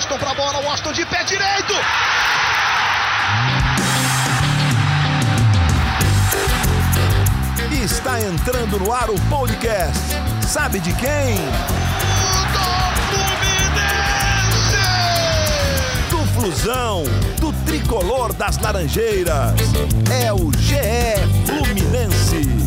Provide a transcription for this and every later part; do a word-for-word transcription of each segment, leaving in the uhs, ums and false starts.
Washington pra bola, Washington de pé direito! Está entrando no ar o podcast, sabe de quem? Do Fluminense! Do Flusão, do Tricolor das Laranjeiras, é o G E Fluminense.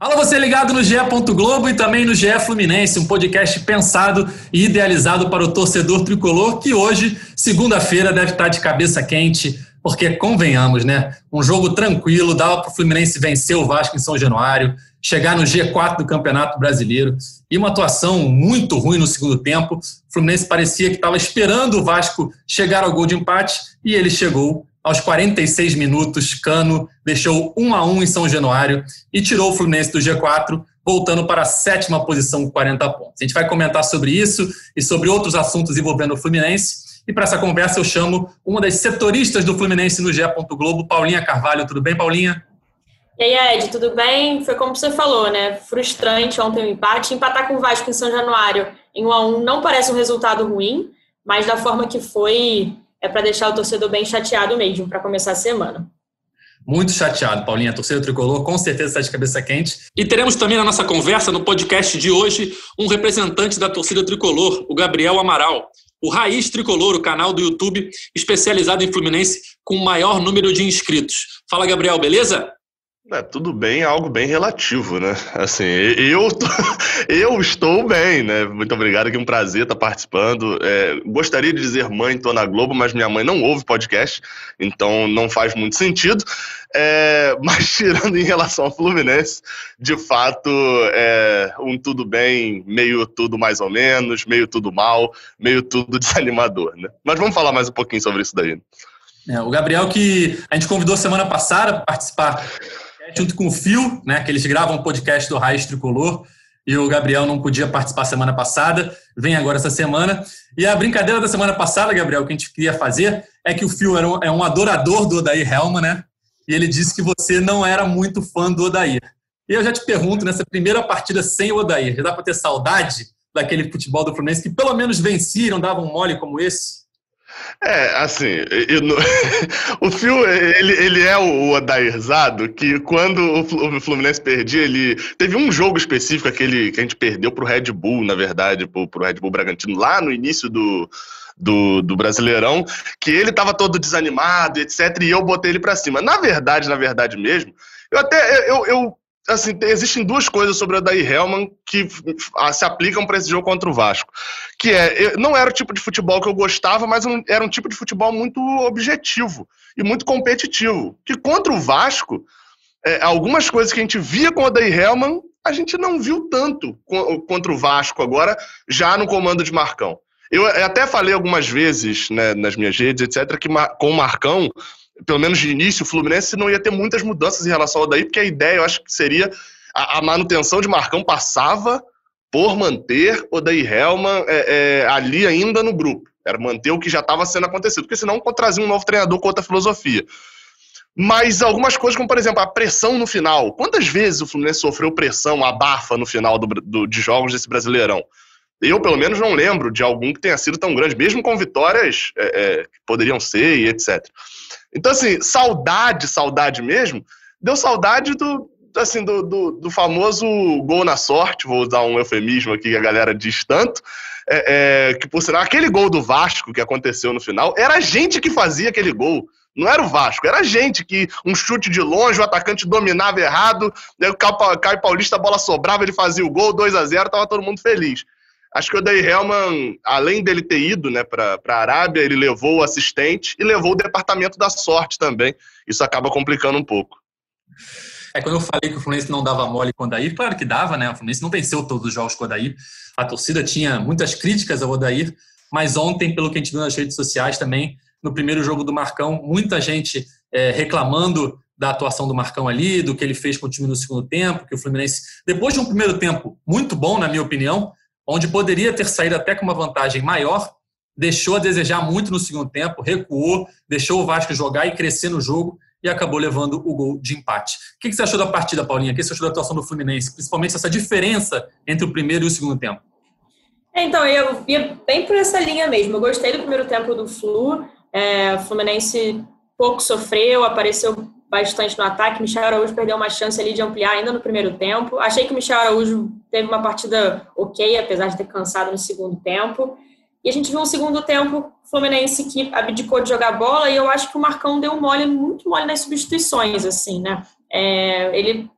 Fala você ligado no G E. Globo e também no G E Fluminense, um podcast pensado e idealizado para o torcedor tricolor que hoje, segunda-feira, deve estar de cabeça quente, porque convenhamos, né? Um jogo tranquilo, dava para o Fluminense vencer o Vasco em São Januário, chegar no G quatro do Campeonato Brasileiro e uma atuação muito ruim no segundo tempo. O Fluminense parecia que estava esperando o Vasco chegar ao gol de empate e ele chegou. Aos quarenta e seis minutos, Cano deixou um a um em São Januário e tirou o Fluminense do G quatro, voltando para a sétima posição com quarenta pontos. A gente vai comentar sobre isso e sobre outros assuntos envolvendo o Fluminense. E para essa conversa eu chamo uma das setoristas do Fluminense no G E. Globo, Paulinha Carvalho. Tudo bem, Paulinha? E aí, Ed, tudo bem? Foi como você falou, né? Frustrante ontem o empate. Empatar com o Vasco em São Januário em um a um não parece um resultado ruim, mas da forma que foi... é para deixar o torcedor bem chateado mesmo, para começar a semana. Muito chateado, Paulinha. Torcedor tricolor com certeza está de cabeça quente. E teremos também na nossa conversa, no podcast de hoje, um representante da torcida tricolor, o Gabriel Amaral. O Raiz Tricolor, o canal do YouTube especializado em Fluminense com o maior número de inscritos. Fala, Gabriel, beleza? É, tudo bem, algo bem relativo, né? Assim, eu, tô, eu estou bem, né? Muito obrigado, que é um prazer estar participando. É, gostaria de dizer mãe, estou na Globo, mas minha mãe não ouve podcast, então não faz muito sentido. É, mas tirando em relação ao Fluminense, de fato, é um tudo bem, meio tudo mais ou menos, meio tudo mal, meio tudo desanimador, né? Mas vamos falar mais um pouquinho sobre isso daí. É, o Gabriel, que a gente convidou semana passada para participar... junto com o Fio, né, que eles gravam um podcast do Raiz Tricolor, e o Gabriel não podia participar semana passada, vem agora essa semana. E a brincadeira da semana passada, Gabriel, que a gente queria fazer, é que o Fio era um, é um adorador do Odair Hellmann, né? E ele disse que você não era muito fã do Odair. E eu já te pergunto, nessa primeira partida sem o Odair, já dá para ter saudade daquele futebol do Fluminense que pelo menos vencia e não dava um mole como esse? É, assim, eu, o Fio, ele, ele é o Odairzado, que quando o Fluminense perdia, ele teve um jogo específico, aquele que a gente perdeu pro Red Bull, na verdade, pro, pro Red Bull Bragantino, lá no início do... Do, do Brasileirão, que ele tava todo desanimado, etcétera, e eu botei ele pra cima. Na verdade, na verdade mesmo, eu até, eu, eu assim, existem duas coisas sobre o Odair Hellmann que se aplicam pra esse jogo contra o Vasco, que é, eu, não era o tipo de futebol que eu gostava, mas um, era um tipo de futebol muito objetivo e muito competitivo, que contra o Vasco, é, algumas coisas que a gente via com o Odair Hellmann, a gente não viu tanto contra o Vasco agora, já no comando de Marcão. Eu até falei algumas vezes, né, nas minhas redes, etcétera, que com o Marcão, pelo menos de início, o Fluminense não ia ter muitas mudanças em relação ao daí, porque a ideia, eu acho que seria a, a manutenção de Marcão passava por manter o Odair Hellmann é, é, ali ainda no grupo. Era manter o que já estava sendo acontecido, porque senão trazia um novo treinador com outra filosofia. Mas algumas coisas, como por exemplo, a pressão no final. Quantas vezes o Fluminense sofreu pressão, abafa no final do, do, de jogos desse Brasileirão? Eu, pelo menos, não lembro de algum que tenha sido tão grande, mesmo com vitórias é, é, que poderiam ser e etcétera. Então, assim, saudade, saudade mesmo, deu saudade do, assim, do, do, do famoso gol na sorte, vou usar um eufemismo aqui que a galera diz tanto, é, é, que, por sinal, aquele gol do Vasco que aconteceu no final, era a gente que fazia aquele gol. Não era o Vasco, era a gente que um chute de longe, o atacante dominava errado, daí o Caio Paulista, a bola sobrava, ele fazia o gol, dois a zero, tava todo mundo feliz. Acho que o Odair Hellmann, além dele ter ido, né, para a Arábia, ele levou o assistente e levou o departamento da sorte também. Isso acaba complicando um pouco. É, quando eu falei que o Fluminense não dava mole com o Odair, claro que dava, né? O Fluminense não venceu todos os jogos com o Odair. A torcida tinha muitas críticas ao Odair, mas ontem, pelo que a gente viu nas redes sociais também, no primeiro jogo do Marcão, muita gente é, reclamando da atuação do Marcão ali, do que ele fez com o time no segundo tempo, que o Fluminense, depois de um primeiro tempo muito bom, na minha opinião, onde poderia ter saído até com uma vantagem maior, deixou a desejar muito no segundo tempo, recuou, deixou o Vasco jogar e crescer no jogo, e acabou levando o gol de empate. O que você achou da partida, Paulinha? O que você achou da atuação do Fluminense? Principalmente essa diferença entre o primeiro e o segundo tempo. Então, eu ia bem por essa linha mesmo. Eu gostei do primeiro tempo do Flu. É, o Fluminense pouco sofreu, apareceu bastante no ataque. Michel Araújo perdeu uma chance ali de ampliar ainda no primeiro tempo. Achei que o Michel Araújo teve uma partida ok, apesar de ter cansado no segundo tempo. E a gente viu um segundo tempo Fluminense que abdicou de jogar bola, e eu acho que o Marcão deu mole, muito mole nas substituições, assim, né? É, ele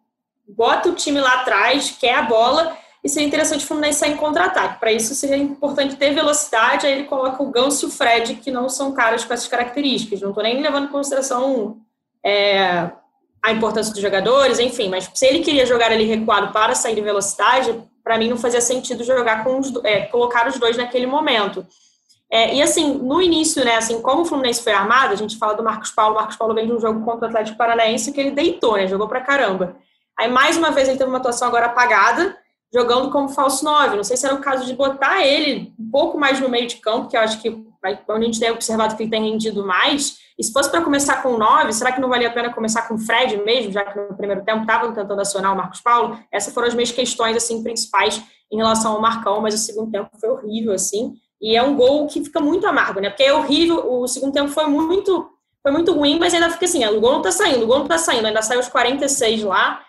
bota o time lá atrás, quer a bola, e seria interessante o Fluminense sair em contra-ataque. Para isso seria importante ter velocidade, aí ele coloca o Ganso e o Fred, que não são caras com essas características. Não estou nem levando em consideração é, a importância dos jogadores, enfim, mas se ele queria jogar ali recuado para sair de velocidade, para mim não fazia sentido jogar com os, é, colocar os dois naquele momento. É, e assim, no início, né, assim, como o Fluminense foi armado, a gente fala do Marcos Paulo, o Marcos Paulo vem de um jogo contra o Atlético Paranaense que ele deitou, né, jogou pra caramba. Aí mais uma vez ele teve uma atuação agora apagada, jogando como falso nove. Não sei se era o caso de botar ele um pouco mais no meio de campo, que eu acho que onde a gente tem observado que ele tem rendido mais. E se fosse para começar com nove, será que não valia a pena começar com o Fred mesmo, já que no primeiro tempo estavam tentando acionar o Marcos Paulo? Essas foram as minhas questões assim, principais em relação ao Marcão, mas o segundo tempo foi horrível, assim. E é um gol que fica muito amargo, né? Porque é horrível, o segundo tempo foi muito, foi muito ruim, mas ainda fica assim, o gol não tá saindo, o gol não tá saindo, ainda saiu os quarenta e seis lá,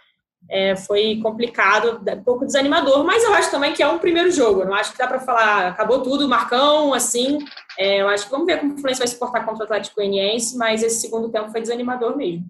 é, foi complicado, um pouco desanimador, mas eu acho também que é um primeiro jogo, não acho que dá para falar, acabou tudo, Marcão, assim, é, eu acho que vamos ver como o Fluminense vai se portar contra o Atlético Goianiense, mas esse segundo tempo foi desanimador mesmo.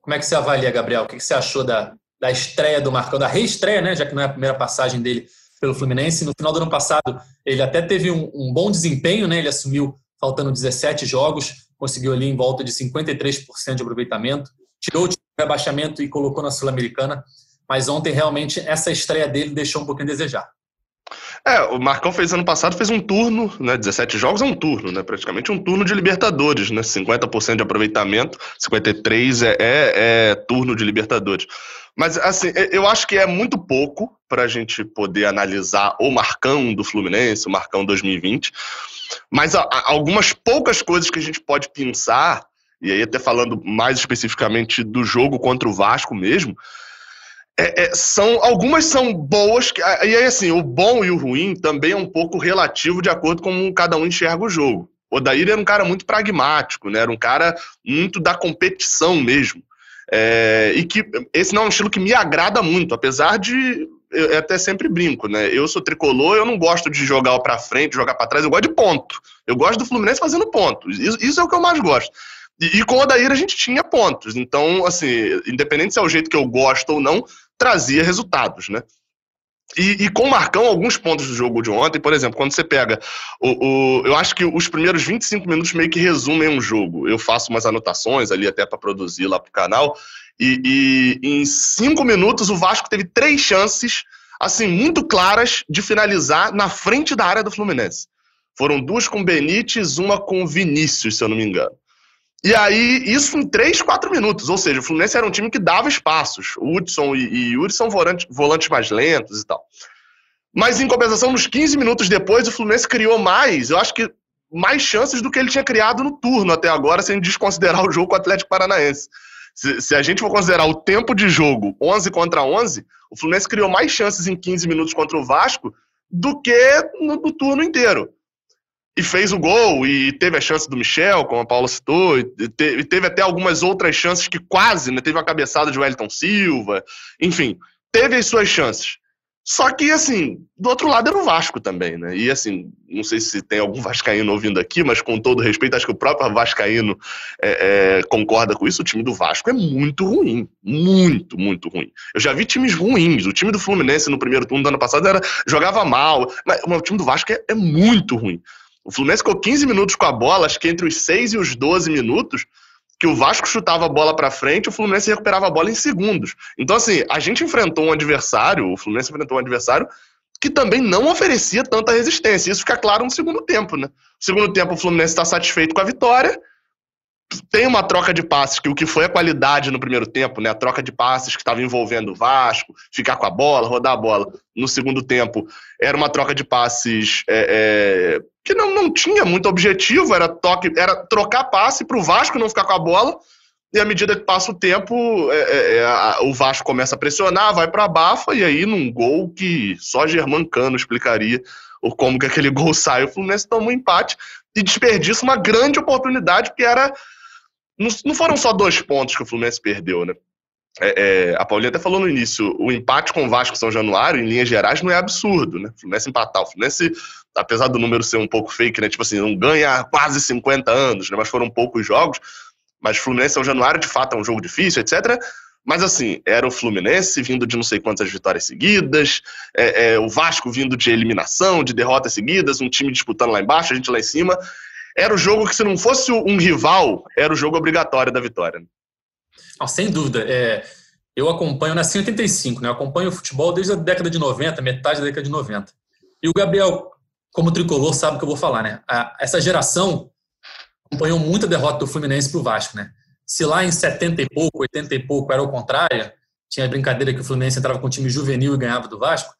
Como é que você avalia, Gabriel? O que você achou da, da estreia do Marcão, da reestreia, né, já que não é a primeira passagem dele pelo Fluminense? No final do ano passado, ele até teve um, um bom desempenho, né? Ele assumiu faltando dezessete jogos, conseguiu ali em volta de cinquenta e três por cento de aproveitamento, tirou o time do rebaixamento e colocou na Sul-Americana, mas ontem realmente essa estreia dele deixou um pouquinho a desejar. É, o Marcão fez ano passado, fez um turno, né? dezessete jogos é um turno, né? Praticamente um turno de Libertadores, né? cinquenta por cento de aproveitamento, cinquenta e três por cento é, é, é turno de Libertadores. Mas, assim, eu acho que é muito pouco para a gente poder analisar o Marcão do Fluminense, o Marcão dois mil e vinte, mas algumas poucas coisas que a gente pode pensar, e aí até falando mais especificamente do jogo contra o Vasco mesmo, é, é, são, algumas são boas, que, e aí, assim, o bom e o ruim também é um pouco relativo de acordo com cada um enxerga o jogo. O Odair era um cara muito pragmático, né? Era um cara muito da competição mesmo. É, e que esse não é um estilo que me agrada muito, apesar de eu até sempre brinco, né? Eu sou tricolor, eu não gosto de jogar pra frente, jogar pra trás, eu gosto de ponto. Eu gosto do Fluminense fazendo pontos, isso, isso é o que eu mais gosto. E, e com o Odair a gente tinha pontos, então, assim, independente se é o jeito que eu gosto ou não, trazia resultados, né? E, e com o Marcão, alguns pontos do jogo de ontem, por exemplo, quando você pega, o, o, eu acho que os primeiros vinte e cinco minutos meio que resumem um jogo. Eu faço umas anotações ali até para produzir lá pro canal, e, e em cinco minutos o Vasco teve três chances, assim, muito claras de finalizar na frente da área do Fluminense. Foram duas com Benítez, uma com Vinícius, se eu não me engano. E aí, isso em três, quatro minutos, ou seja, o Fluminense era um time que dava espaços. O Hudson e, e Yuri são volantes, volantes mais lentos e tal. Mas, em compensação, nos quinze minutos depois, o Fluminense criou mais, eu acho que mais chances do que ele tinha criado no turno até agora, sem desconsiderar o jogo com o Atlético Paranaense. Se, se a gente for considerar o tempo de jogo onze contra onze, o Fluminense criou mais chances em quinze minutos contra o Vasco do que no, no turno inteiro. E fez o gol, e teve a chance do Michel, como a Paula citou, e teve até algumas outras chances que quase, né? Teve uma cabeçada de Wellington Silva, enfim, teve as suas chances. Só que, assim, do outro lado era o Vasco também, né? E, assim, não sei se tem algum vascaíno ouvindo aqui, mas com todo respeito, acho que o próprio vascaíno é, é, concorda com isso, o time do Vasco é muito ruim, muito, muito ruim. Eu já vi times ruins, o time do Fluminense no primeiro turno do ano passado era, jogava mal, mas o time do Vasco é, é muito ruim. O Fluminense ficou quinze minutos com a bola, acho que entre os seis e os doze minutos, que o Vasco chutava a bola para frente, o Fluminense recuperava a bola em segundos. Então, assim, a gente enfrentou um adversário, o Fluminense enfrentou um adversário que também não oferecia tanta resistência. Isso fica claro no segundo tempo, né? No segundo tempo, o Fluminense está satisfeito com a vitória, tem uma troca de passes, que o que foi a qualidade no primeiro tempo, né? A troca de passes que estava envolvendo o Vasco, ficar com a bola, rodar a bola. No segundo tempo, era uma troca de passes é, é, que não, não tinha muito objetivo, era, toque, era trocar passe para o Vasco não ficar com a bola E à medida que passa o tempo, é, é, a, o Vasco começa a pressionar, vai para a Bafa, e aí num gol que só Germán Cano explicaria o como que aquele gol sai, o Fluminense toma um empate e desperdiça uma grande oportunidade, que era... Não, não foram só dois pontos que o Fluminense perdeu, né? É, é, a Paulinha até falou no início, o empate com o Vasco e São Januário, em linhas gerais, não é absurdo, né? O Fluminense empatar, o Fluminense, apesar do número ser um pouco fake, né? Tipo assim, não ganha há quase cinquenta anos, né? Mas foram poucos jogos, mas Fluminense e São Januário, de fato, é um jogo difícil, etcétera. Mas assim, era o Fluminense vindo de não sei quantas vitórias seguidas, é, é, o Vasco vindo de eliminação, de derrotas seguidas, um time disputando lá embaixo, a gente lá em cima. Era o jogo que, se não fosse um rival, era o jogo obrigatório da vitória. Não, sem dúvida. É, eu acompanho, nasci em oitenta e cinco, né? Eu acompanho o futebol desde a década de noventa, metade da década de noventa. E o Gabriel, como tricolor, sabe o que eu vou falar, né? A, essa geração acompanhou muita derrota do Fluminense para o Vasco, né? Se lá em setenta e pouco, oitenta e pouco era o contrário, tinha a brincadeira que o Fluminense entrava com o time juvenil e ganhava do Vasco,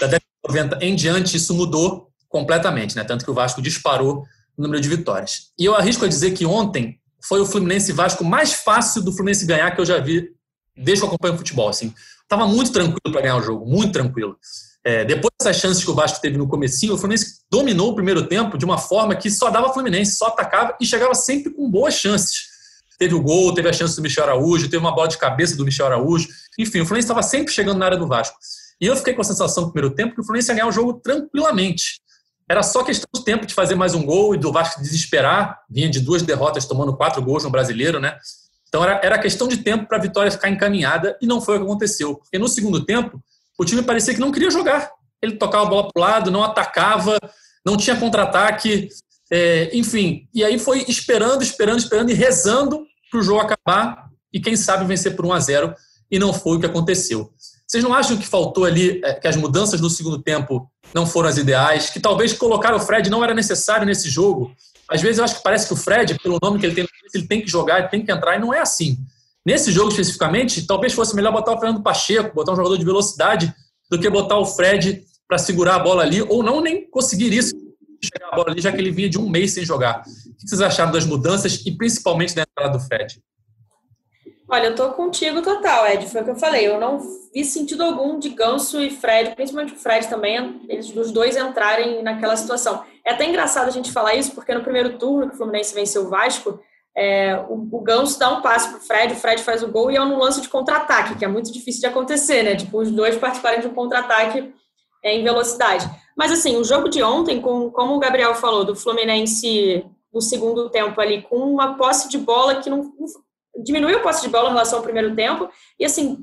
da década de noventa em diante isso mudou completamente, né? Tanto que o Vasco disparou o número de vitórias. E eu arrisco a dizer que ontem foi o Fluminense e Vasco mais fácil do Fluminense ganhar que eu já vi desde que eu acompanho o futebol. Assim. Tava muito tranquilo para ganhar o jogo, muito tranquilo. É, depois dessas chances que o Vasco teve no comecinho, o Fluminense dominou o primeiro tempo de uma forma que só dava Fluminense, só atacava e chegava sempre com boas chances. Teve o gol, teve a chance do Michel Araújo, teve uma bola de cabeça do Michel Araújo. Enfim, o Fluminense estava sempre chegando na área do Vasco. E eu fiquei com a sensação no primeiro tempo que o Fluminense ia ganhar o jogo tranquilamente. Era só questão de tempo de fazer mais um gol e do Vasco desesperar. Vinha de duas derrotas tomando quatro gols no Brasileiro, né? Então era, era questão de tempo para a vitória ficar encaminhada e não foi o que aconteceu. Porque no segundo tempo, o time parecia que não queria jogar. Ele tocava a bola para o lado, não atacava, não tinha contra-ataque. É, enfim, e aí foi esperando, esperando, esperando e rezando para o jogo acabar e quem sabe vencer por um a zero e não foi o que aconteceu. Vocês não acham que faltou ali, é, que as mudanças no segundo tempo não foram as ideais, que talvez colocar o Fred não era necessário nesse jogo? Às vezes eu acho que parece que o Fred, pelo nome que ele tem, ele tem que jogar, ele tem que entrar e não é assim. Nesse jogo especificamente, talvez fosse melhor botar o Fernando Pacheco, botar um jogador de velocidade do que botar o Fred para segurar a bola ali ou não nem conseguir isso. Chegar a bola ali, já que ele vinha de um mês sem jogar. O que vocês acharam das mudanças e principalmente da entrada do Fred? Olha, eu tô contigo total, Ed, foi o que eu falei, eu não vi sentido algum de Ganso e Fred, principalmente o Fred também, eles os dois entrarem naquela situação. É até engraçado a gente falar isso, porque no primeiro turno que o Fluminense venceu o Vasco, é, o, o Ganso dá um passe pro Fred, o Fred faz o gol e é um lance de contra-ataque, que é muito difícil de acontecer, né, tipo, os dois participarem de um contra-ataque é, em velocidade. Mas assim, o jogo de ontem, com, como o Gabriel falou, do Fluminense no segundo tempo ali, com uma posse de bola que não, não diminuiu a posse de bola em relação ao primeiro tempo e, assim,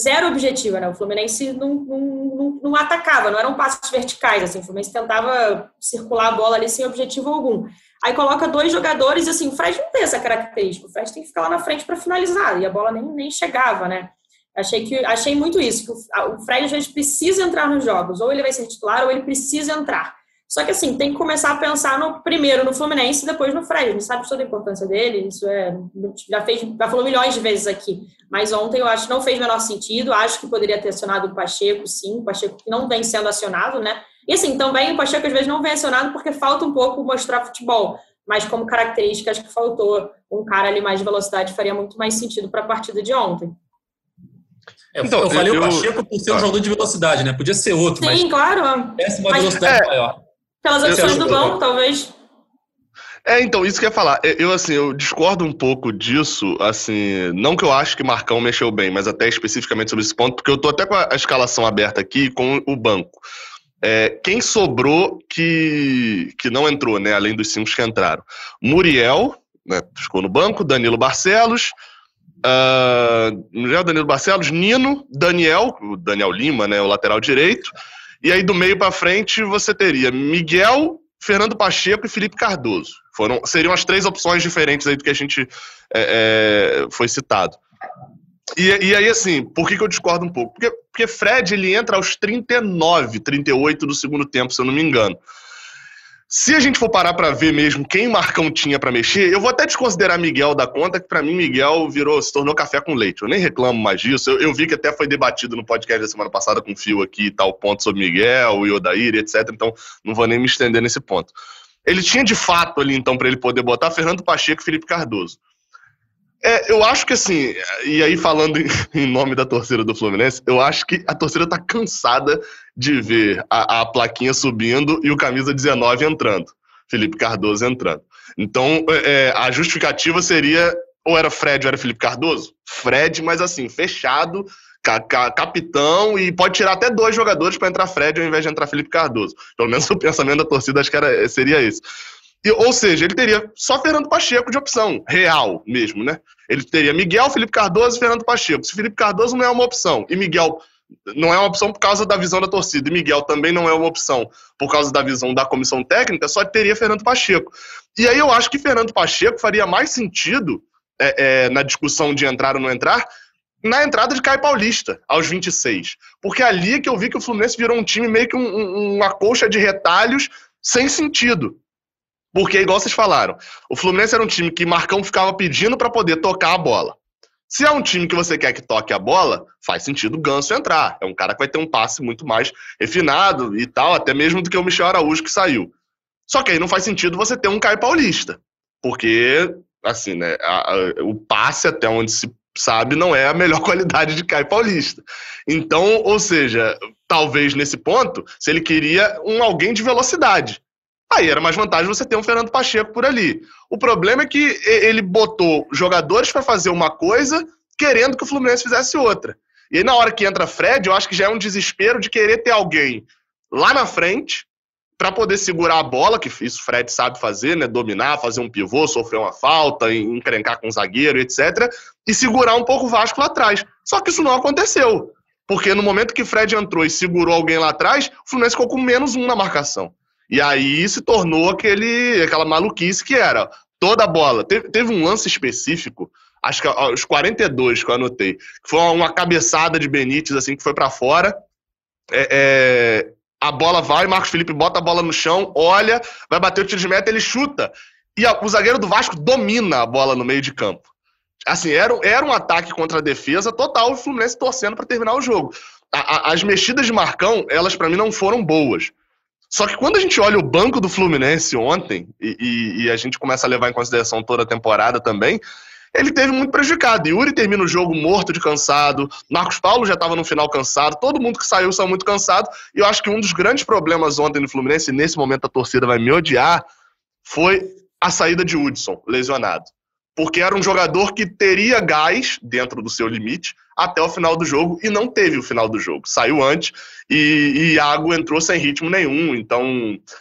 zero objetivo, né? O Fluminense não, não, não, não atacava, não eram passos verticais, assim. O Fluminense tentava circular a bola ali sem objetivo algum. Aí coloca dois jogadores e, assim, o Fred não tem essa característica. O Fred tem que ficar lá na frente para finalizar e a bola nem, nem chegava, né? Achei, que, achei muito isso, que o, o Fred, às vezes, precisa entrar nos jogos. Ou ele vai ser titular ou ele precisa entrar. Só que, assim, tem que começar a pensar no, primeiro no Fluminense e depois no Fred. A gente sabe toda a importância dele, isso é, já, fez, já falou milhões de vezes aqui. Mas ontem eu acho que não fez o menor sentido, acho que poderia ter acionado o Pacheco, sim, o Pacheco que não vem sendo acionado, né? E, assim, também o Pacheco às vezes não vem acionado porque falta um pouco mostrar futebol. Mas como característica, acho que faltou um cara ali mais de velocidade, faria muito mais sentido para a partida de ontem. Eu, então, eu falei eu, o Pacheco por ser um jogador de velocidade, né? Podia ser outro, sim, mas... Sim, claro. Essa é uma velocidade é... maior. Pelas opções do banco, talvez. É, então, isso que eu ia falar. Eu, assim, eu discordo um pouco disso, assim, não que eu acho que Marcão mexeu bem, mas até especificamente sobre esse ponto, porque eu tô até com a escalação aberta aqui com o banco. É, quem sobrou que, que não entrou, né, além dos cinco que entraram? Muriel, né, ficou no banco, Danilo Barcelos, uh, Muriel, Danilo Barcelos, Nino, Daniel, o Daniel Lima, né, o lateral direito. E aí, do meio para frente, você teria Miguel, Fernando Pacheco e Felipe Cardoso. Foram, seriam as três opções diferentes aí do que a gente é, é, foi citado. E, e aí, assim, por que, que eu discordo um pouco? Porque, porque Fred, ele entra aos trinta e nove, trinta e oito do segundo tempo, se eu não me engano. Se a gente for parar para ver mesmo quem Marcão tinha para mexer, eu vou até desconsiderar Miguel da conta, que para mim Miguel virou, se tornou café com leite. Eu nem reclamo mais disso. Eu, eu vi que até foi debatido no podcast da semana passada com o Fio aqui, tal ponto sobre Miguel e Odair, etcétera. Então não vou nem me estender nesse ponto. Ele tinha de fato ali, então, para ele poder botar Fernando Pacheco e Felipe Cardoso. É, eu acho que assim, e aí falando em, em nome da torcida do Fluminense, eu acho que a torcida tá cansada de ver a, a plaquinha subindo e o camisa dezenove entrando, Felipe Cardoso entrando. Então, é, a justificativa seria, ou era Fred ou era Felipe Cardoso? Fred, mas assim, fechado, ca, ca, capitão, e pode tirar até dois jogadores para entrar Fred ao invés de entrar Felipe Cardoso. Pelo menos o pensamento da torcida, acho que era, seria esse. Ou seja, ele teria só Fernando Pacheco de opção, real mesmo, né? Ele teria Miguel, Felipe Cardoso e Fernando Pacheco. Se Felipe Cardoso não é uma opção, e Miguel não é uma opção por causa da visão da torcida, e Miguel também não é uma opção por causa da visão da comissão técnica, só teria Fernando Pacheco. E aí eu acho que Fernando Pacheco faria mais sentido é, é, na discussão de entrar ou não entrar, na entrada de Caio Paulista, aos vinte e seis. Porque ali é que eu vi que o Fluminense virou um time meio que um, um, uma colcha de retalhos sem sentido. Porque, igual vocês falaram, o Fluminense era um time que Marcão ficava pedindo para poder tocar a bola. Se é um time que você quer que toque a bola, faz sentido o Ganso entrar. É um cara que vai ter um passe muito mais refinado e tal, até mesmo do que o Michel Araújo que saiu. Só que aí não faz sentido você ter um Caio Paulista. Porque, assim, né, a, a, o passe, até onde se sabe, não é a melhor qualidade de Caio Paulista. Então, ou seja, talvez nesse ponto, se ele queria um alguém de velocidade. Aí era mais vantagem você ter um Fernando Pacheco por ali. O problema é que ele botou jogadores para fazer uma coisa querendo que o Fluminense fizesse outra. E aí na hora que entra Fred, eu acho que já é um desespero de querer ter alguém lá na frente para poder segurar a bola, que isso o Fred sabe fazer, né? Dominar, fazer um pivô, sofrer uma falta, encrencar com o zagueiro, etcétera. E segurar um pouco o Vasco lá atrás. Só que isso não aconteceu. Porque no momento que Fred entrou e segurou alguém lá atrás, o Fluminense ficou com menos um na marcação. E aí se tornou aquele, aquela maluquice que era toda a bola. Teve, teve um lance específico, acho que aos quarenta e dois que eu anotei, que foi uma cabeçada de Benítez, assim, que foi pra fora. É, é, a bola vai, Marcos Felipe bota a bola no chão, olha, vai bater o tiro de meta, ele chuta. E a, o zagueiro do Vasco domina a bola no meio de campo. Assim, era, era um ataque contra a defesa total, o Fluminense torcendo pra terminar o jogo. A, a, as mexidas de Marcão, elas pra mim não foram boas. Só que quando a gente olha o banco do Fluminense ontem, e, e, e a gente começa a levar em consideração toda a temporada também, ele teve muito prejudicado. Yuri termina o jogo morto de cansado, Marcos Paulo já estava no final cansado, todo mundo que saiu saiu muito cansado, e eu acho que um dos grandes problemas ontem no Fluminense, e nesse momento a torcida vai me odiar, foi a saída de Hudson, lesionado. Porque era um jogador que teria gás dentro do seu limite até o final do jogo e não teve o final do jogo. Saiu antes e, e Iago entrou sem ritmo nenhum. Então,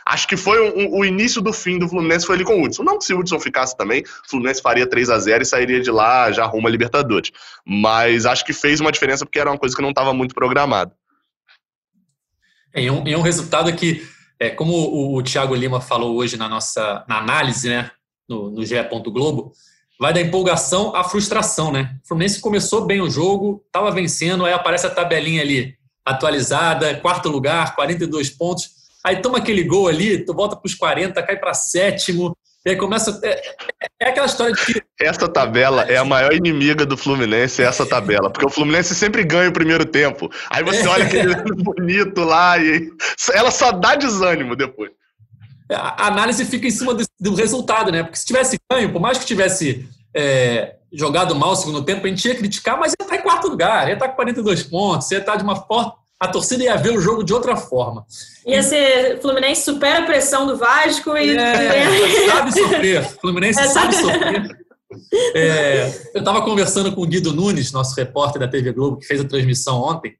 acho que foi um, o início do fim do Fluminense foi ali com o Hudson. Não que se o Hudson ficasse também, o Fluminense faria três a zero e sairia de lá já rumo a Libertadores. Mas acho que fez uma diferença porque era uma coisa que não estava muito programada. É, e, um, e um resultado que, é, como o, o Thiago Lima falou hoje na nossa na análise, né, no, no G E Globo, vai da empolgação à frustração, né? O Fluminense começou bem o jogo, estava vencendo, aí aparece a tabelinha ali, atualizada, quarto lugar, quarenta e dois pontos. Aí toma aquele gol ali, tu volta para os quarenta, cai para sétimo. E aí começa... É, é aquela história de que... Essa tabela é a maior inimiga do Fluminense, essa tabela. Porque o Fluminense sempre ganha o primeiro tempo. Aí você olha aquele bonito lá e... Ela só dá desânimo depois. A análise fica em cima do, do resultado, né? Porque se tivesse ganho, por mais que tivesse é, jogado mal o segundo tempo, a gente ia criticar, mas ia estar em quarto lugar, ia estar com quarenta e dois pontos, ia estar de uma forma... A torcida ia ver o jogo de outra forma. Ia ser... Fluminense supera a pressão do Vasco e... É, sabe sofrer. Fluminense é, sabe sofrer. É, eu estava conversando com o Guido Nunes, nosso repórter da T V Globo, que fez a transmissão ontem,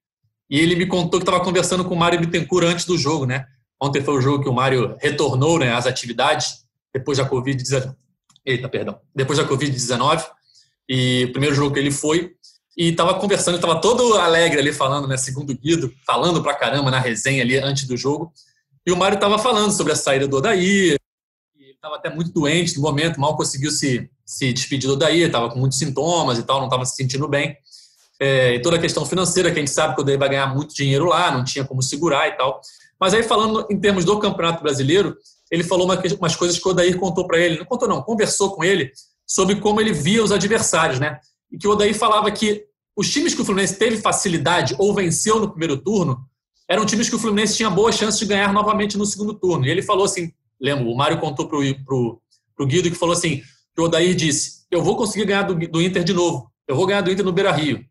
e ele me contou que estava conversando com o Mário Bittencourt antes do jogo, né? Ontem foi o jogo que o Mário retornou, né, às atividades depois da covid dezenove. Eita, perdão. Depois da covid dezenove. E o primeiro jogo que ele foi. E estava conversando, estava todo alegre ali falando, né, segundo o Guido, falando pra caramba na resenha ali antes do jogo. E o Mário estava falando sobre a saída do Odair. Ele estava até muito doente no momento, mal conseguiu se, se despedir do Odair, estava com muitos sintomas e tal, não estava se sentindo bem. É, e toda a questão financeira, que a gente sabe que o Odair vai ganhar muito dinheiro lá, não tinha como segurar e tal. Mas aí, falando em termos do Campeonato Brasileiro, ele falou umas coisas que o Odair contou para ele. Não contou, não. Conversou com ele sobre como ele via os adversários, né? E que o Odair falava que os times que o Fluminense teve facilidade ou venceu no primeiro turno eram times que o Fluminense tinha boa chance de ganhar novamente no segundo turno. E ele falou assim, lembro, o Mário contou pro, pro, pro Guido, que falou assim, que o Odair disse, eu vou conseguir ganhar do, do Inter de novo. Eu vou ganhar do Inter no Beira-Rio.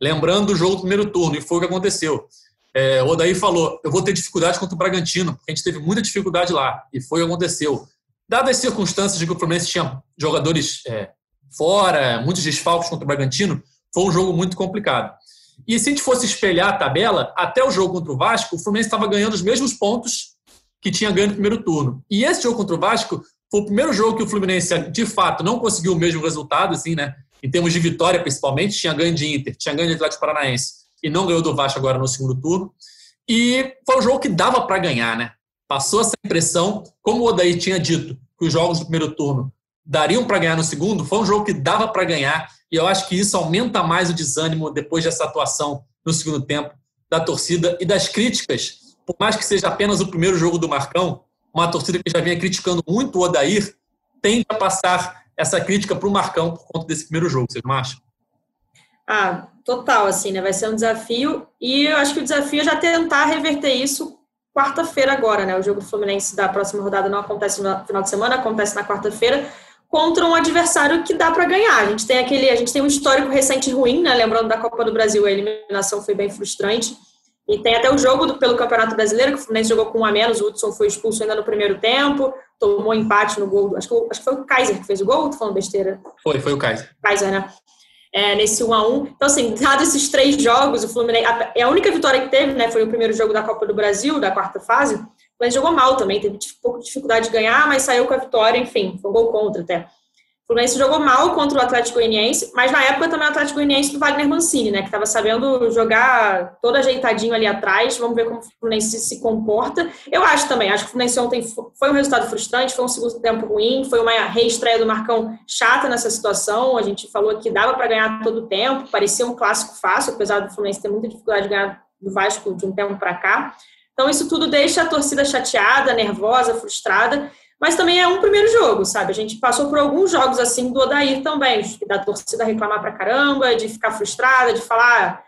Lembrando do jogo do primeiro turno, e foi o que aconteceu. É, o Odair falou, eu vou ter dificuldade contra o Bragantino, porque a gente teve muita dificuldade lá, e foi o que aconteceu. Dadas as circunstâncias de que o Fluminense tinha jogadores é, fora, muitos desfalques contra o Bragantino, foi um jogo muito complicado. E se a gente fosse espelhar a tabela, até o jogo contra o Vasco, o Fluminense estava ganhando os mesmos pontos que tinha ganho no primeiro turno. E esse jogo contra o Vasco foi o primeiro jogo que o Fluminense, de fato, não conseguiu o mesmo resultado, assim, né? Em termos de vitória, principalmente, tinha ganho de Inter, tinha ganho de Atlético Paranaense e não ganhou do Vasco agora no segundo turno. E foi um jogo que dava para ganhar, né? Passou essa impressão, como o Odair tinha dito, que os jogos do primeiro turno dariam para ganhar no segundo, foi um jogo que dava para ganhar, e eu acho que isso aumenta mais o desânimo depois dessa atuação no segundo tempo da torcida e das críticas, por mais que seja apenas o primeiro jogo do Marcão, uma torcida que já vinha criticando muito o Odair, tende a passar essa crítica para o Marcão por conta desse primeiro jogo, vocês não acham? Ah, total, assim, né? Vai ser um desafio, e eu acho que o desafio é já tentar reverter isso quarta-feira agora, né? O jogo do Fluminense da próxima rodada não acontece no final de semana, acontece na quarta-feira, contra um adversário que dá para ganhar. A gente tem aquele, a gente tem um histórico recente ruim, né? Lembrando da Copa do Brasil, a eliminação foi bem frustrante, e tem até o jogo do, pelo Campeonato Brasileiro, que o Fluminense jogou com um a menos, o Hudson foi expulso ainda no primeiro tempo, tomou empate no gol, acho que, acho que foi o Kaiser que fez o gol, tô falando besteira? Foi, foi o Kaiser. Kaiser, né? É, nesse um a um. Então, assim, dado esses três jogos, o Fluminense, a, a única vitória que teve, né, foi o primeiro jogo da Copa do Brasil, da quarta fase, o Fluminense jogou mal também, teve pouco dificuldade de ganhar, mas saiu com a vitória, enfim, foi um gol contra até. O Fluminense jogou mal contra o Atlético Goianiense, mas na época também o Atlético Goianiense do Wagner Mancini, né, que estava sabendo jogar todo ajeitadinho ali atrás, vamos ver como o Fluminense se comporta. Eu acho também, acho que o Fluminense ontem foi um resultado frustrante, foi um segundo tempo ruim, foi uma reestreia do Marcão chata nessa situação, a gente falou que dava para ganhar todo o tempo, parecia um clássico fácil, apesar do Fluminense ter muita dificuldade de ganhar do Vasco de um tempo para cá. Então isso tudo deixa a torcida chateada, nervosa, frustrada, mas também é um primeiro jogo, sabe? A gente passou por alguns jogos assim do Odair também, da torcida reclamar pra caramba, de ficar frustrada, de falar,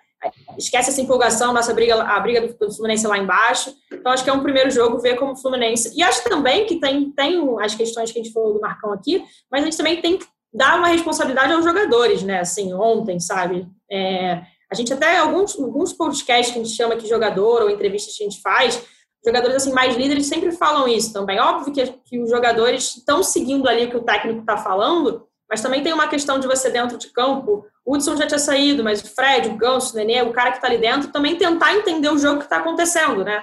esquece essa empolgação, nossa briga, a briga do Fluminense lá embaixo. Então acho que é um primeiro jogo ver como o Fluminense... E acho também que tem, tem as questões que a gente falou do Marcão aqui, mas a gente também tem que dar uma responsabilidade aos jogadores, né? Assim, ontem, sabe? É, a gente até, alguns, alguns podcasts que a gente chama aqui jogador, ou entrevistas que a gente faz... Jogadores assim, mais líderes sempre falam isso também. Óbvio que, que os jogadores estão seguindo ali o que o técnico está falando, mas também tem uma questão de você dentro de campo. O Hudson já tinha saído, mas o Fred, o Ganso, o Nenê, o cara que está ali dentro, também tentar entender o jogo que está acontecendo, né?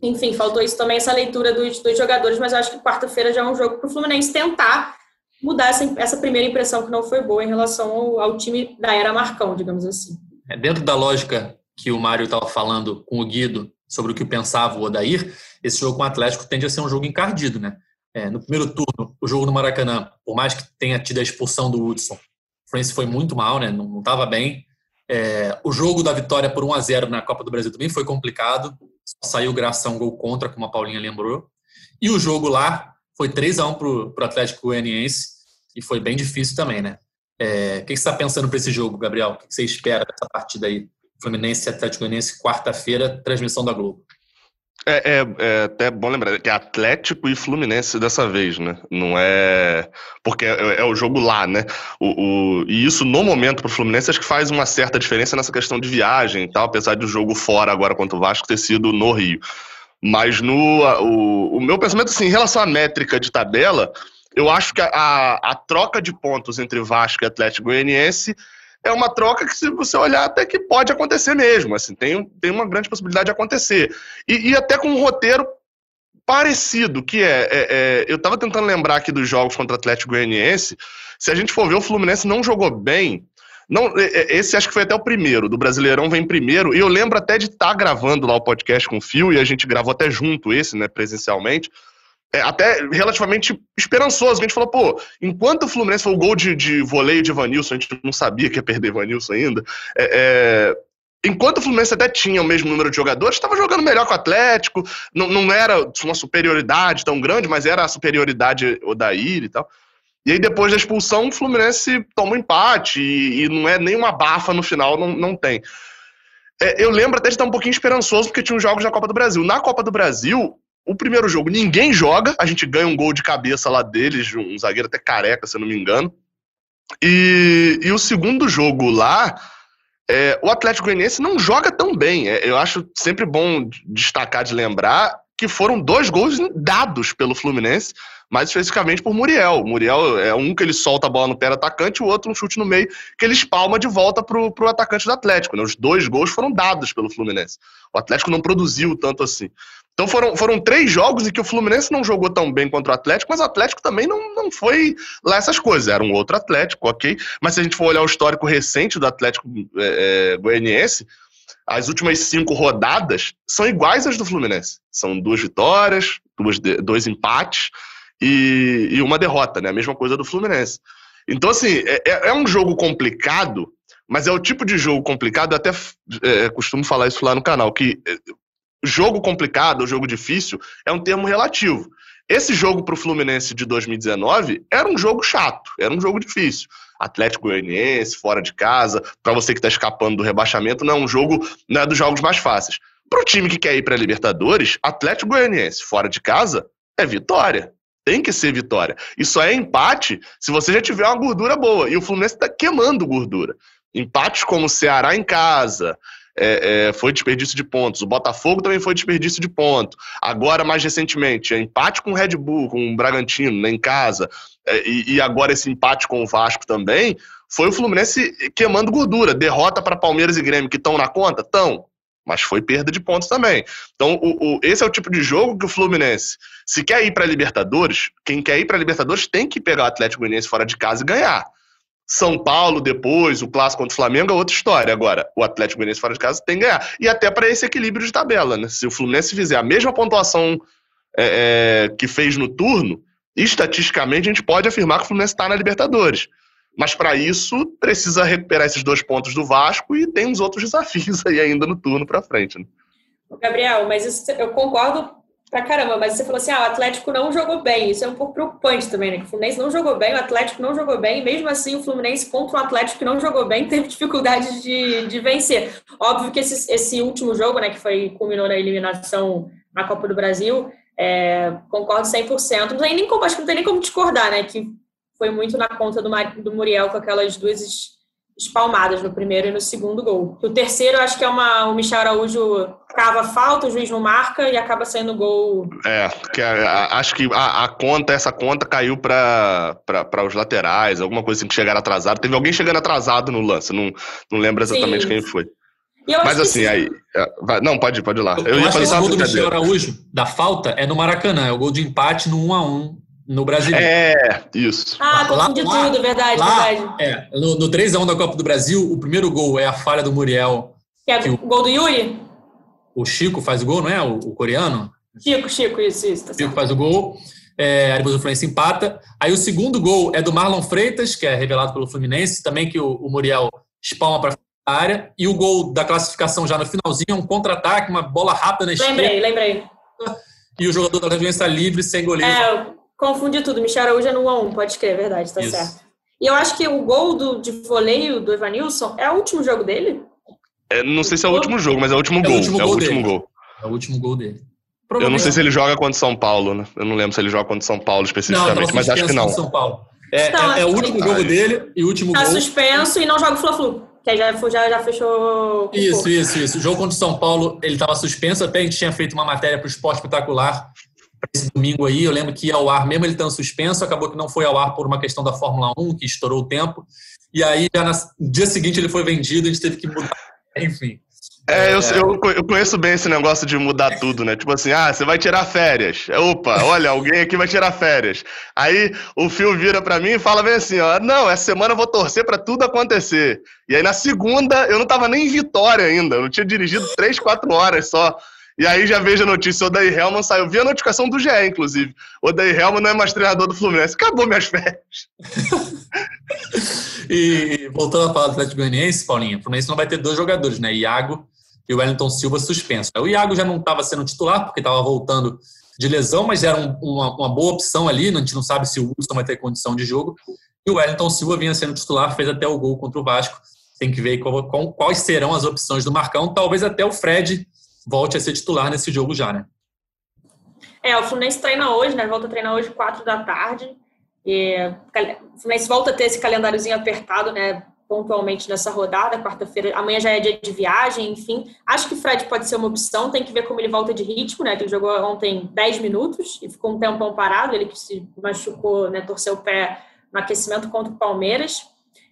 Enfim, faltou isso também, essa leitura dos, dos jogadores, mas eu acho que quarta-feira já é um jogo para o Fluminense tentar mudar essa, essa primeira impressão que não foi boa em relação ao, ao time da era Marcão, digamos assim. É dentro da lógica que o Mário estava falando com o Guido, sobre o que pensava o Odair, esse jogo com o Atlético tende a ser um jogo encardido, né? É, no primeiro turno, o jogo no Maracanã, por mais que tenha tido a expulsão do Hudson, o Fluminense foi muito mal, né? Não estava bem. É, o jogo da vitória por um a zero na Copa do Brasil também foi complicado, só saiu graças a um gol contra, como a Paulinha lembrou. E o jogo lá foi três a um para o Atlético Goianiense e foi bem difícil também, né? É, o que, que você está pensando para esse jogo, Gabriel? O que, que você espera dessa partida aí? Fluminense e Atlético Goianiense, quarta-feira, transmissão da Globo. É, é, é até bom lembrar que é Atlético e Fluminense dessa vez, né? Não é... Porque é, é o jogo lá, né? O, o... E isso, no momento, para o Fluminense, acho que faz uma certa diferença nessa questão de viagem e tal, apesar do jogo fora agora contra o Vasco ter sido no Rio. Mas no, a, o, o meu pensamento, assim, em relação à métrica de tabela, eu acho que a, a, a troca de pontos entre Vasco e Atlético Goianiense é uma troca que, se você olhar, até que pode acontecer mesmo. Assim, tem, tem uma grande possibilidade de acontecer. E, e até com um roteiro parecido, que é... é, é eu estava tentando lembrar aqui dos jogos contra o Atlético Goianiense. Se a gente for ver, o Fluminense não jogou bem. Não, esse acho que foi até o primeiro, do Brasileirão vem primeiro. E eu lembro até de estar tá gravando lá o podcast com o Fio, e a gente gravou até junto esse, né, presencialmente. É, até relativamente esperançoso, a gente falou, pô, enquanto o Fluminense foi o gol de, de voleio de Evanilson, a gente não sabia que ia perder Evanilson ainda, é, é, enquanto o Fluminense até tinha o mesmo número de jogadores, estava jogando melhor com o Atlético, não, não era uma superioridade tão grande, mas era a superioridade Odair e tal, e aí depois da expulsão o Fluminense toma um empate e, e não é nenhuma bafa no final, não, não tem. É, eu lembro até de estar um pouquinho esperançoso porque tinha uns jogos na Copa do Brasil. Na Copa do Brasil, o primeiro jogo, ninguém joga, a gente ganha um gol de cabeça lá deles, um zagueiro até careca, se eu não me engano. E, e o segundo jogo lá, é, o Atlético Goianiense não joga tão bem. É, eu acho sempre bom destacar, de lembrar, que foram dois gols dados pelo Fluminense, mais especificamente por Muriel. Muriel é um que ele solta a bola no pé do atacante, o outro um chute no meio que ele espalma de volta pro, pro atacante do Atlético. Né? Os dois gols foram dados pelo Fluminense. O Atlético não produziu tanto assim. Então foram, foram três jogos em que o Fluminense não jogou tão bem contra o Atlético, mas o Atlético também não, não foi lá essas coisas. Era um outro Atlético, ok? Mas se a gente for olhar o histórico recente do Atlético é, é, Goianiense, as últimas cinco rodadas são iguais às do Fluminense. São duas vitórias, duas, dois empates e, e uma derrota, né? A mesma coisa do Fluminense. Então, assim, é, é um jogo complicado, mas é o tipo de jogo complicado, eu até é, costumo falar isso lá no canal, que... É, jogo complicado, jogo difícil, é um termo relativo. Esse jogo para o Fluminense de dois mil e dezenove era um jogo chato, era um jogo difícil. Atlético Goianiense, fora de casa, para você que está escapando do rebaixamento, não é um jogo, não é dos jogos mais fáceis. Para o time que quer ir para a Libertadores, Atlético Goianiense, fora de casa, é vitória. Tem que ser vitória. E só é empate se você já tiver uma gordura boa. E o Fluminense está queimando gordura. Empates como o Ceará em casa... É, é, foi desperdício de pontos. O Botafogo também foi desperdício de ponto. Agora, mais recentemente, é empate com o Red Bull, com o Bragantino, né, em casa. É, e, e agora esse empate com o Vasco também. Foi o Fluminense queimando gordura. Derrota para Palmeiras e Grêmio, que estão na conta? Estão. Mas foi perda de pontos também. Então, o, o, esse é o tipo de jogo que o Fluminense, se quer ir para a Libertadores, quem quer ir para a Libertadores tem que pegar o Atlético Goianiense fora de casa e ganhar. São Paulo depois, o clássico contra o Flamengo é outra história. Agora, o Atlético Goianiense fora de casa tem que ganhar. E até para esse equilíbrio de tabela, né? Se o Fluminense fizer a mesma pontuação é, é, que fez no turno, estatisticamente a gente pode afirmar que o Fluminense está na Libertadores. Mas para isso, precisa recuperar esses dois pontos do Vasco e tem uns outros desafios aí ainda no turno para frente. Né? Gabriel, mas isso, eu concordo pra caramba, mas você falou assim, ah, o Atlético não jogou bem, isso é um pouco preocupante também, né, que o Fluminense não jogou bem, o Atlético não jogou bem, e mesmo assim o Fluminense contra o Atlético que não jogou bem, teve dificuldade de, de vencer. Óbvio que esse, esse último jogo, né, que foi, culminou na eliminação na Copa do Brasil, é, concordo cem por cento, não tem nem como, acho que não tem nem como discordar, né, que foi muito na conta do, Mar, do Muriel com aquelas duas espalmadas no primeiro e no segundo gol. O terceiro, acho que é uma, o Michel Araújo cava falta, o juiz não marca e acaba saindo gol. É, que a, a, acho que a, a conta, essa conta caiu para os laterais, alguma coisa assim que chegaram atrasado. Teve alguém chegando atrasado no lance, não, não lembro exatamente Sim. quem foi. Mas assim, isso... aí... Vai, não, pode ir, pode ir lá. Eu, eu acho que o gol do Michel Araújo, da falta, é no Maracanã, é o gol de empate no um a um. No Brasileiro. É, isso. Ah, confundi tudo, verdade, lá, verdade. É, no, no três a um da Copa do Brasil, o primeiro gol é a falha do Muriel. Que é que o, o gol do Yuri? O Chico faz o gol, não é? O, o coreano? Chico, Chico, isso, isso. Tá Chico certo. Faz o gol, é, aí depois o Fluminense empata. Aí o segundo gol é do Marlon Freitas, que é revelado pelo Fluminense, também que o, o Muriel espalma para a área. E o gol da classificação já no finalzinho é um contra-ataque, uma bola rápida na esquerda. Lembrei, lembrei. E o jogador da Fluminense está livre, sem goleiro. É, confunde tudo, Michel Araújo é no um a um, pode crer, é verdade, tá Isso. certo. E eu acho que o gol do, de voleio do Evanilson é o último jogo dele? É, não sei se é o último jogo, mas é o último é gol. O último é, gol é o último dele. gol. É o último gol dele. Eu não sei se ele joga contra o São Paulo, né? Eu não lembro se ele joga contra o São Paulo especificamente, não, mas acho que não. São Paulo. É, então, é, é o último que... jogo dele e o último tá gol. Tá suspenso e não joga o Fla-Flu. Que aí já, já, já fechou... Isso, isso, isso. O jogo contra o São Paulo, ele estava suspenso, até a gente tinha feito uma matéria para o Esporte Espetacular esse domingo aí, eu lembro que ia ao ar, mesmo ele estando suspenso, acabou que não foi ao ar por uma questão da Fórmula um, que estourou o tempo, e aí já no dia seguinte ele foi vendido, a gente teve que mudar, enfim. É, é... Eu, eu conheço bem esse negócio de mudar tudo, né? Tipo assim, ah, você vai tirar férias. Opa, olha, alguém aqui vai tirar férias. Aí o Phil vira pra mim e fala bem assim, ó, não, essa semana eu vou torcer pra tudo acontecer. E aí na segunda, eu não tava nem em Vitória ainda, eu não tinha dirigido três, quatro horas só. E aí já vejo a notícia, o Odair Hellmann saiu. Vi a notificação do G E, inclusive. O Odair Hellmann não é mais treinador do Fluminense. Acabou minhas férias. E voltando a falar do Atlético Goianiense, Paulinha, o Fluminense não vai ter dois jogadores, né? Iago e o Wellington Silva suspenso. O Iago já não estava sendo titular, porque estava voltando de lesão, mas era um, uma, uma boa opção ali. A gente não sabe se o Hudson vai ter condição de jogo. E o Wellington Silva vinha sendo titular, fez até o gol contra o Vasco. Tem que ver qual, qual, quais serão as opções do Marcão. Talvez até o Fred volte a ser titular nesse jogo já, né? É, o Fluminense treina hoje, né? Volta a treinar hoje, quatro da tarde. E o Fluminense volta a ter esse calendáriozinho apertado, né, pontualmente nessa rodada, quarta-feira, amanhã já é dia de viagem, enfim. Acho que o Fred pode ser uma opção, tem que ver como ele volta de ritmo, né, que ele jogou ontem dez minutos e ficou um tempão parado, ele que se machucou, né, torceu o pé no aquecimento contra o Palmeiras.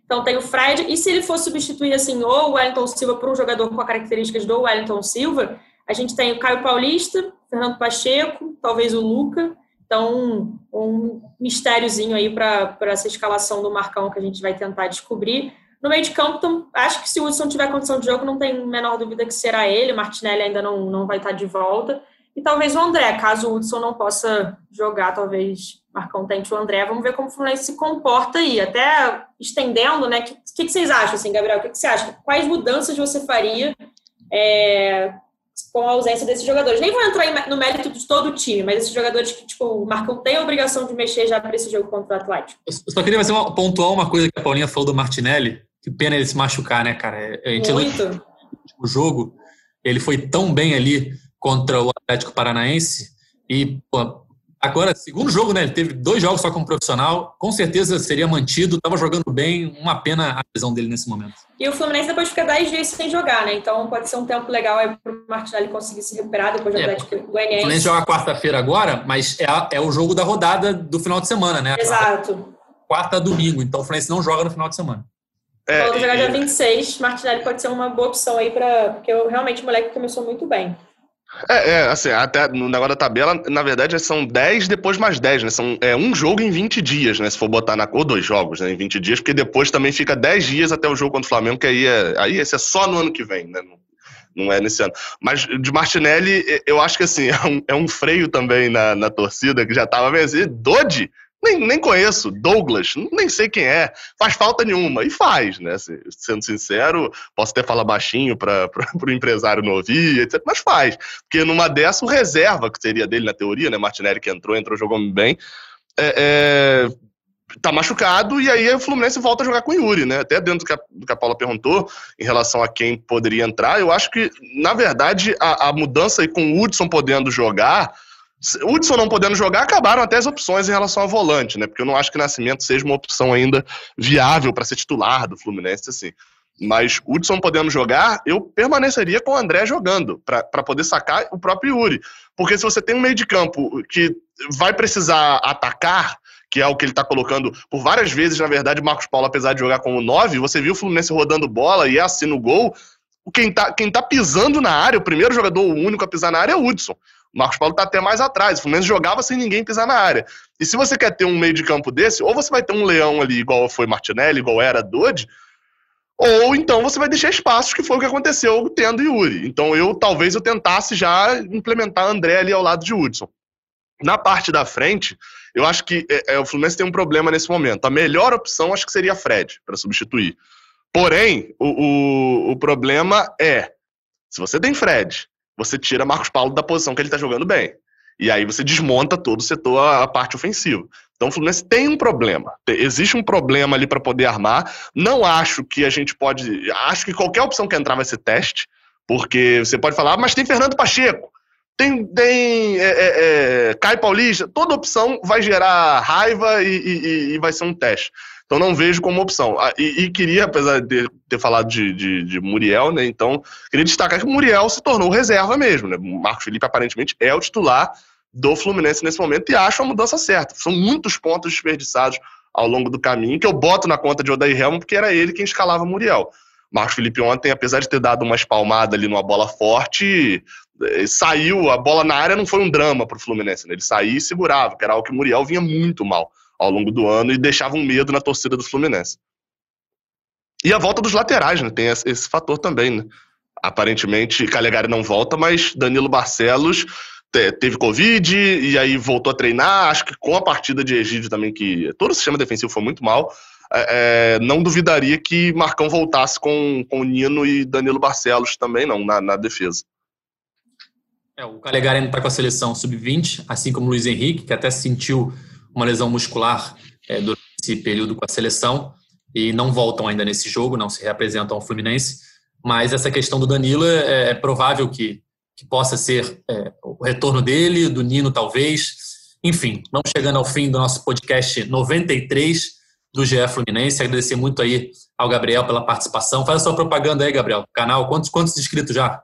Então tem o Fred, e se ele for substituir assim, ou o Wellington Silva por um jogador com as características do Wellington Silva, a gente tem o Caio Paulista, Fernando Pacheco, talvez o Luca. Então, um mistériozinho aí para essa escalação do Marcão que a gente vai tentar descobrir. No meio de campo, então, acho que se o Hudson tiver condição de jogo, não tem a menor dúvida que será ele. O Martinelli ainda não, não vai estar de volta. E talvez o André, caso o Hudson não possa jogar, talvez o Marcão tente o André. Vamos ver como o Fluminense se comporta aí. Até estendendo, né? O que, que, que vocês acham, assim, Gabriel? O que, que você acha? Quais mudanças você faria é, com a ausência desses jogadores? Nem vou entrar no mérito de todo o time, mas esses jogadores que, tipo, o Marcão tem a obrigação de mexer já para esse jogo contra o Atlético. Eu só queria fazer uma, pontuar uma coisa que a Paulinha falou do Martinelli. Que pena ele se machucar, né, cara? A gente Muito. O jogo, ele foi tão bem ali contra o Atlético Paranaense e, pô, agora, segundo jogo, né, ele teve dois jogos só como profissional, com certeza seria mantido, estava jogando bem, uma pena a lesão dele nesse momento. E o Fluminense depois fica dez dias sem jogar, né, então pode ser um tempo legal aí para o Martinelli conseguir se recuperar depois do é, Atlético Goianiense. O Fluminense joga quarta-feira agora, mas é, a, é o jogo da rodada do final de semana, né? Exato. Quarta a domingo, então o Fluminense não joga no final de semana. É, Volta a jogar dia vinte e seis, Martinelli pode ser uma boa opção aí, pra, porque eu, realmente o moleque começou muito bem. É, é, assim, até no negócio da tabela, na verdade, são dez, depois mais dez, né? São é, um jogo em vinte dias, né? Se for botar na... Ou dois jogos, né? Em vinte dias, porque depois também fica dez dias até o jogo contra o Flamengo, que aí, é, aí esse é só no ano que vem, né? Não, não é nesse ano. Mas de Martinelli, eu acho que, assim, é um, é um freio também na, na torcida, que já tava meio assim, Dodi! Nem, nem conheço, Douglas, nem sei quem é, faz falta nenhuma, e faz, né, assim, sendo sincero, posso até falar baixinho para o empresário não ouvir, etcétera, mas faz, porque numa dessa o reserva, que seria dele na teoria, né, Martinelli que entrou, entrou, jogou bem, é, é... tá machucado, e aí o Fluminense volta a jogar com o Yuri, né? Até dentro do que a, do que a Paula perguntou, em relação a quem poderia entrar, eu acho que, na verdade, a, a mudança aí com o Hudson podendo jogar... Hudson não podendo jogar, acabaram até as opções em relação ao volante, né? Porque eu não acho que Nascimento seja uma opção ainda viável para ser titular do Fluminense, assim. Mas Hudson podendo jogar, eu permaneceria com o André jogando, para poder sacar o próprio Yuri. Porque se você tem um meio de campo que vai precisar atacar, que é o que ele está colocando por várias vezes, na verdade, Marcos Paulo, apesar de jogar como nove, você viu o Fluminense rodando bola e assim no gol, quem tá, quem tá pisando na área, o primeiro jogador, o único a pisar na área é o Hudson. O Marcos Paulo tá até mais atrás, o Fluminense jogava sem ninguém pisar na área. E se você quer ter um meio de campo desse, ou você vai ter um leão ali, igual foi Martinelli, igual era Dodi, ou então você vai deixar espaços, que foi o que aconteceu tendo Yuri. Então eu, talvez eu tentasse já implementar André ali ao lado de Hudson. Na parte da frente, eu acho que é, é, o Fluminense tem um problema nesse momento. A melhor opção acho que seria Fred, para substituir. Porém, o, o, o problema é, se você tem Fred... você tira Marcos Paulo da posição que ele está jogando bem. E aí você desmonta todo o setor, a parte ofensiva. Então o Fluminense tem um problema. Existe um problema ali para poder armar. Não acho que a gente pode... Acho que qualquer opção que entrar vai ser teste, porque você pode falar, ah, mas tem Fernando Pacheco, tem, tem é, é, é, Caio Paulista. Toda opção vai gerar raiva e, e, e vai ser um teste. Então não vejo como opção. E, e queria, apesar de ter falado de, de, de Muriel, né? Então, queria destacar que o Muriel se tornou reserva mesmo, né? O Marcos Felipe aparentemente é o titular do Fluminense nesse momento e acho a mudança certa. São muitos pontos desperdiçados ao longo do caminho que eu boto na conta de Odair Hellmann porque era ele quem escalava Muriel. Marcos Felipe ontem, apesar de ter dado uma espalmada ali numa bola forte, saiu, a bola na área não foi um drama pro Fluminense, né? Ele saía e segurava, que era algo que o Muriel vinha muito mal ao longo do ano, e deixava um medo na torcida do Fluminense. E a volta dos laterais, né? Tem esse fator também, né? Aparentemente, Calegari não volta, mas Danilo Barcelos teve Covid, e aí voltou a treinar, acho que com a partida de Egídio também, que todo o sistema defensivo foi muito mal, é, não duvidaria que Marcão voltasse com, com Nino e Danilo Barcelos também, não, na, na defesa. É, o Calegari ainda está com a seleção sub vinte, assim como o Luiz Henrique, que até sentiu uma lesão muscular é, durante esse período com a seleção e não voltam ainda nesse jogo, não se reapresentam ao Fluminense, mas essa questão do Danilo é, é provável que, que possa ser é, o retorno dele, do Nino talvez, Enfim, vamos chegando ao fim do nosso podcast noventa e três do G E Fluminense. Agradecer muito aí ao Gabriel pela participação. Faz a sua propaganda aí, Gabriel. Canal, quantos, quantos inscritos já?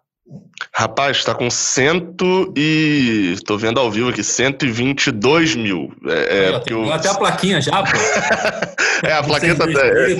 Rapaz, tá com cento e... Tô vendo ao vivo aqui, cento e vinte e dois mil. É, eu é, tenho eu... até a plaquinha já, pô. É, a plaquinha tá até...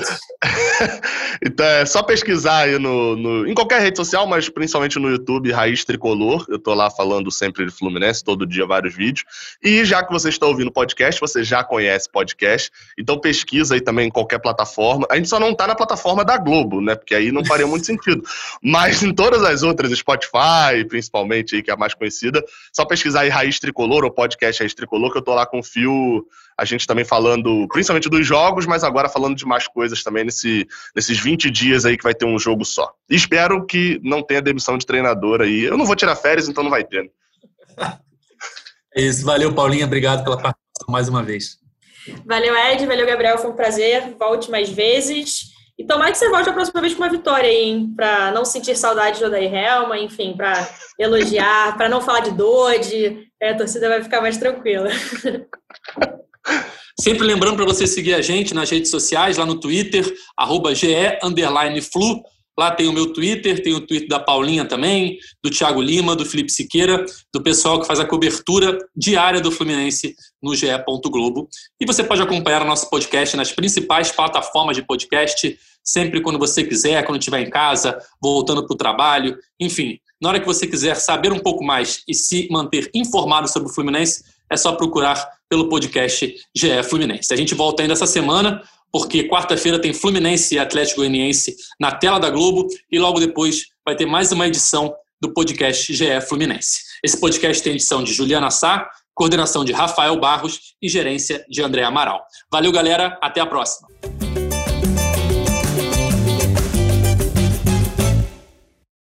Então é só pesquisar aí no, no... em qualquer rede social, mas principalmente no YouTube, Raiz Tricolor. Eu tô lá falando sempre de Fluminense, todo dia vários vídeos. E já que você está ouvindo podcast, você já conhece podcast, então pesquisa aí também em qualquer plataforma. A gente só não tá na plataforma da Globo, né? Porque aí não faria muito sentido. Mas em todas as outras, Spotify, principalmente, aí, que é a mais conhecida. Só pesquisar aí Raiz Tricolor ou podcast Raiz Tricolor, que eu tô lá com o Fio, a gente também falando principalmente dos jogos, mas agora falando de mais coisas também nesse, nesses vinte dias aí que vai ter um jogo só. E espero que não tenha demissão de treinador aí. Eu não vou tirar férias, então não vai ter. É isso. Valeu, Paulinha. Obrigado pela participação mais uma vez. Valeu, Ed. Valeu, Gabriel. Foi um prazer. Volte mais vezes. E tomara que você volte a próxima vez com uma vitória, hein? Pra não sentir saudade de Odair Hellmann, enfim, pra elogiar, pra não falar de Dodi, a torcida vai ficar mais tranquila. Sempre lembrando para você seguir a gente nas redes sociais, lá no Twitter, arroba ge underline flu. Lá tem o meu Twitter, tem o Twitter da Paulinha também, do Thiago Lima, do Felipe Siqueira, do pessoal que faz a cobertura diária do Fluminense no ge ponto globo. E você pode acompanhar o nosso podcast nas principais plataformas de podcast, sempre quando você quiser, quando estiver em casa, voltando para o trabalho, enfim. Na hora que você quiser saber um pouco mais e se manter informado sobre o Fluminense, é só procurar pelo podcast G E Fluminense. A gente volta ainda essa semana, porque quarta-feira tem Fluminense e Atlético Goianiense na tela da Globo e logo depois vai ter mais uma edição do podcast G E Fluminense. Esse podcast tem edição de Juliana Sá, coordenação de Rafael Barros e gerência de André Amaral. Valeu, galera. Até a próxima.